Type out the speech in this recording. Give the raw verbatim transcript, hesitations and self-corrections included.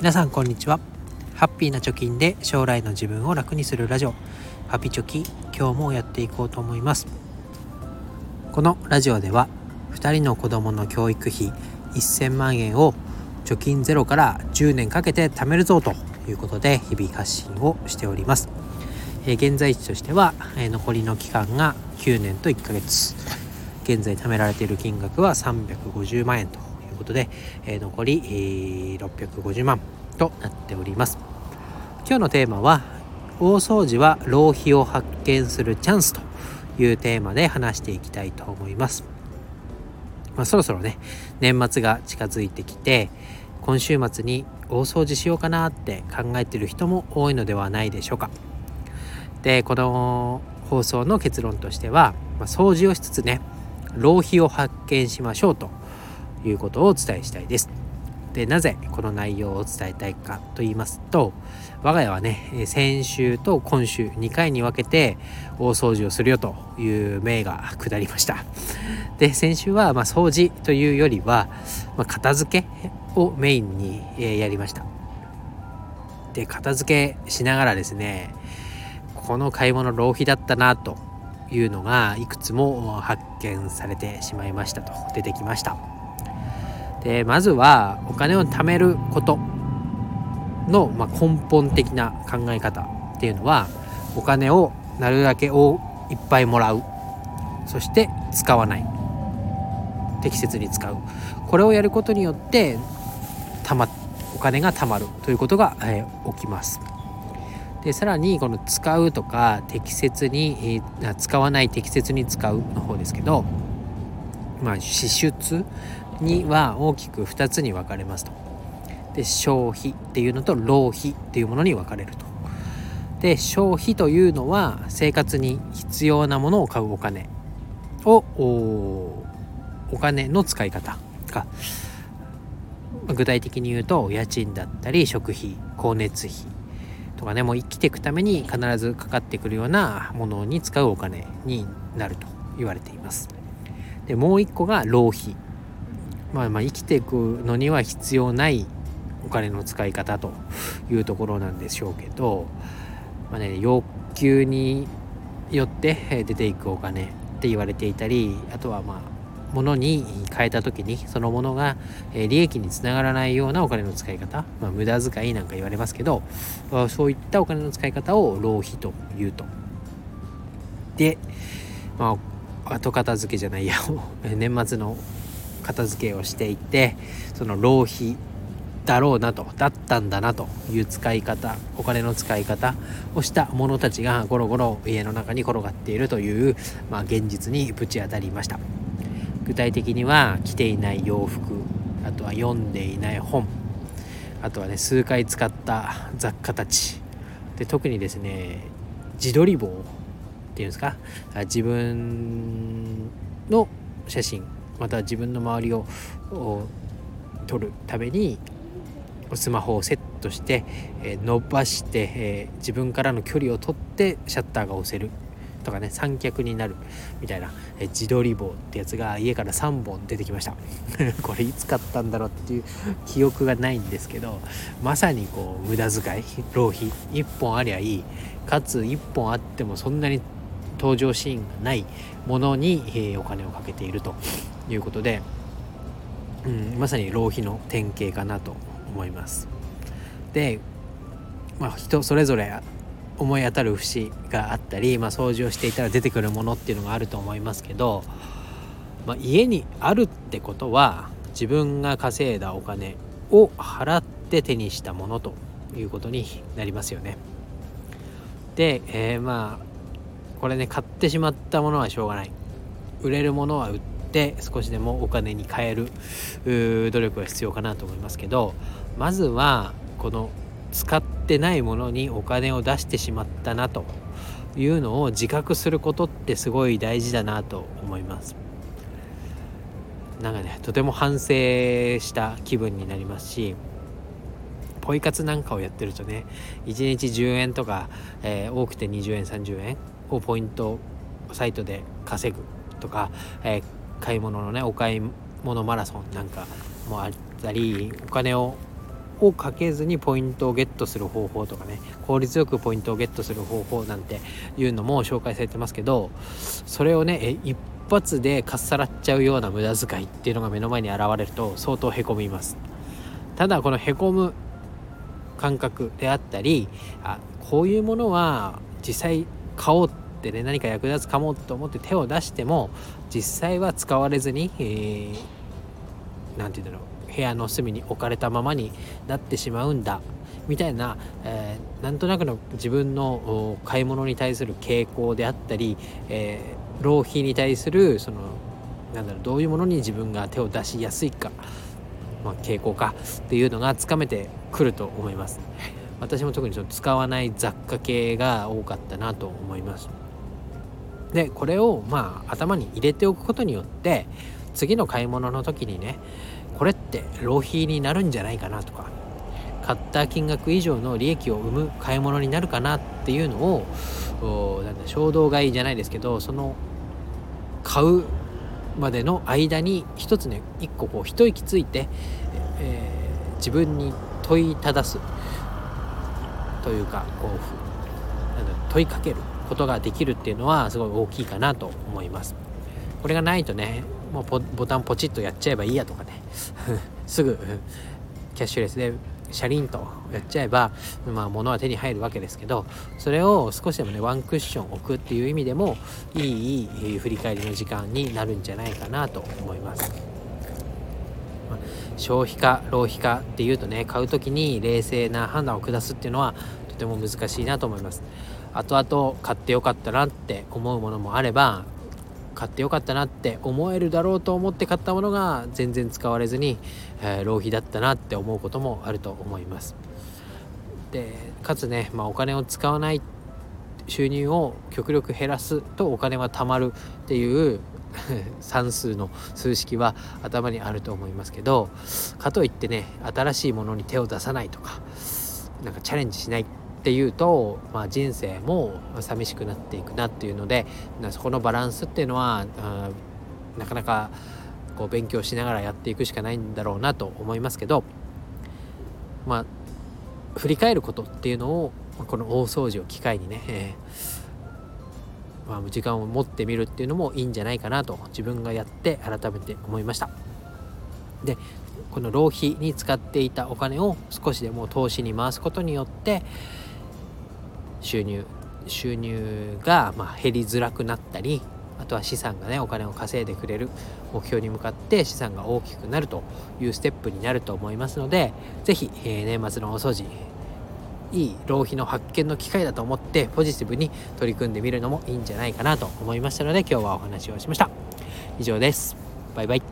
皆さんこんにちは。ハッピーな貯金で将来の自分を楽にするラジオ、ハピチョキ、今日もやっていこうと思います。このラジオではふたりの子供の教育費せんまんえんを貯金ゼロからじゅうねんかけて貯めるぞということで日々発信をしております。えー、現在地としては、えー、残りの期間がきゅうねんといっかげつ、現在貯められている金額はさんびゃくごじゅうまんえんということで、えー、残り、えー、ろっぴゃくごじゅうまんとなっております。今日のテーマは大掃除は浪費を発見するチャンスというテーマで話していきたいと思います。まあ、そろそろね、年末が近づいてきて、今週末に大掃除しようかなって考えている人も多いのではないでしょうか。で、この放送の結論としては、まあ、掃除をしつつね、浪費を発見しましょうということをお伝えしたいです。で、なぜこの内容を伝えたいかと言いますと、我が家はね、先週と今週にかいに分けて大掃除をするよという命が下りました。で、先週はまあ掃除というよりは、まあ、片付けをメインにやりました。で、片付けしながらですね、この買い物浪費だったなというのがいくつも発見されてしまいましたと、出てきました。で、まずはお金を貯めることの、まあ、根本的な考え方っていうのは、お金をなるだけをいっぱいもらう、そして使わない、適切に使う、これをやることによってたまお金が貯まるということが、えー、起きます。で、さらにこの使うとか適切に、えー、使わない、適切に使うの方ですけど、まあ、支出には大きくふたつに分かれますと。で、消費っていうのと浪費っていうものに分かれると。で、消費というのは生活に必要なものを買うお金を お, お金の使い方か、具体的に言うと家賃だったり食費、光熱費とかね、もう生きていくために必ずかかってくるようなものに使うお金になると言われています。で、もう一個が浪費、まあ、まあ生きていくのには必要ないお金の使い方というところなんでしょうけど、まあね、要求によって出ていくお金って言われていたり、あとはまあ物に変えた時にそのものが利益につながらないようなお金の使い方、まあ、無駄遣いなんか言われますけど、そういったお金の使い方を浪費というと。で、まあ、後片付けじゃないや年末の片付けをしていて、その浪費だろうなと、だったんだなという使い方、お金の使い方をした者たちがゴロゴロ家の中に転がっているという、まあ、現実にぶち当たりました。具体的には着ていない洋服、あとは読んでいない本、あとはね、数回使った雑貨たちで、特にですね、自撮り棒っていうんですか、自分の写真または自分の周りを撮るためにスマホをセットして伸ばして自分からの距離を取ってシャッターが押せるとかね、三脚になるみたいな自撮り棒ってやつが家からさんぼん出てきましたこれいつ買ったんだろうっていう記憶がないんですけど、まさにこう無駄遣い、浪費、いっぽんありゃいい、かついっぽんあってもそんなに登場シーンがないものにお金をかけているということで、うん、まさに浪費の典型かなと思います。で、まあ、人それぞれ思い当たる節があったり、まあ、掃除をしていたら出てくるものっていうのがあると思いますけど、まあ、家にあるってことは自分が稼いだお金を払って手にしたものということになりますよね。で、えー、まあこれね、買ってしまったものはしょうがない、売れるものは売って少しでもお金に変える努力が必要かなと思いますけど、まずはこの使ってないものにお金を出してしまったなというのを自覚することってすごい大事だなと思います。なんかね、とても反省した気分になりますし、ポイ活なんかをやってるとね、いちにちじゅうえんとか、えー、多くてにじゅうえんさんじゅうえんをポイントサイトで稼ぐとか、えー、買い物のね、お買い物マラソンなんかもあったり、お金ををかけずにポイントをゲットする方法とかね、効率よくポイントをゲットする方法なんていうのも紹介されてますけど、それをね一発でかっさらっちゃうような無駄遣いっていうのが目の前に現れると相当へこみます。ただこのへこむ感覚であったり、あ、こういうものは実際買おうってね、何か役立つかもと思って手を出しても実際は使われずに、えー、なんて言うんだろう、部屋の隅に置かれたままになってしまうんだみたいな、えー、なんとなくの自分の買い物に対する傾向であったり、えー、浪費に対するそのなんだろう、どういうものに自分が手を出しやすいか、まあ、傾向かっていうのがつかめてくると思います。私も特にちょっと使わない雑貨系が多かったなと思います。でこれをまあ頭に入れておくことによって、次の買い物の時にね、これって浪費になるんじゃないかなとか、買った金額以上の利益を生む買い物になるかなっていうのを、なんだ、衝動買いじゃないですけど、その買うまでの間に一つね、一個こう一息ついて、えー、自分に問いただすというか、こう問いかけることができるっていうのはすごい大きいかなと思います。これがないとね、もうボタンポチッとやっちゃえばいいやとかねすぐキャッシュレスでシャリンとやっちゃえば、まあ、物は手に入るわけですけど、それを少しでもねワンクッション置くっていう意味でもいい振り返りの時間になるんじゃないかなと思います。消費か浪費かっていうとね、買うときに冷静な判断を下すっていうのはとても難しいなと思います。後々買ってよかったなって思うものもあれば、買ってよかったなって思えるだろうと思って買ったものが全然使われずに、えー、浪費だったなって思うこともあると思います。でかつね、まあ、お金を使わない収入を極力減らすとお金は貯まるっていう算数の数式は頭にあると思いますけど、かといってね新しいものに手を出さないとか、なんかチャレンジしないっていうと、まあ、人生も寂しくなっていくなっていうので、そこのバランスっていうのは、うん、なかなかこう勉強しながらやっていくしかないんだろうなと思いますけど、まあ、振り返ることっていうのをこの大掃除を機会にね、えーまあ、時間を持ってみるっていうのもいいんじゃないかなと自分がやって改めて思いました。でこの浪費に使っていたお金を少しでも投資に回すことによって、収入収入がまあ減りづらくなったり、あとは資産がねお金を稼いでくれる目標に向かって資産が大きくなるというステップになると思いますので、ぜひ、えー、年末のお掃除、いい浪費の発見の機会だと思ってポジティブに取り組んでみるのもいいんじゃないかなと思いましたので、今日はお話をしました。以上です。バイバイ。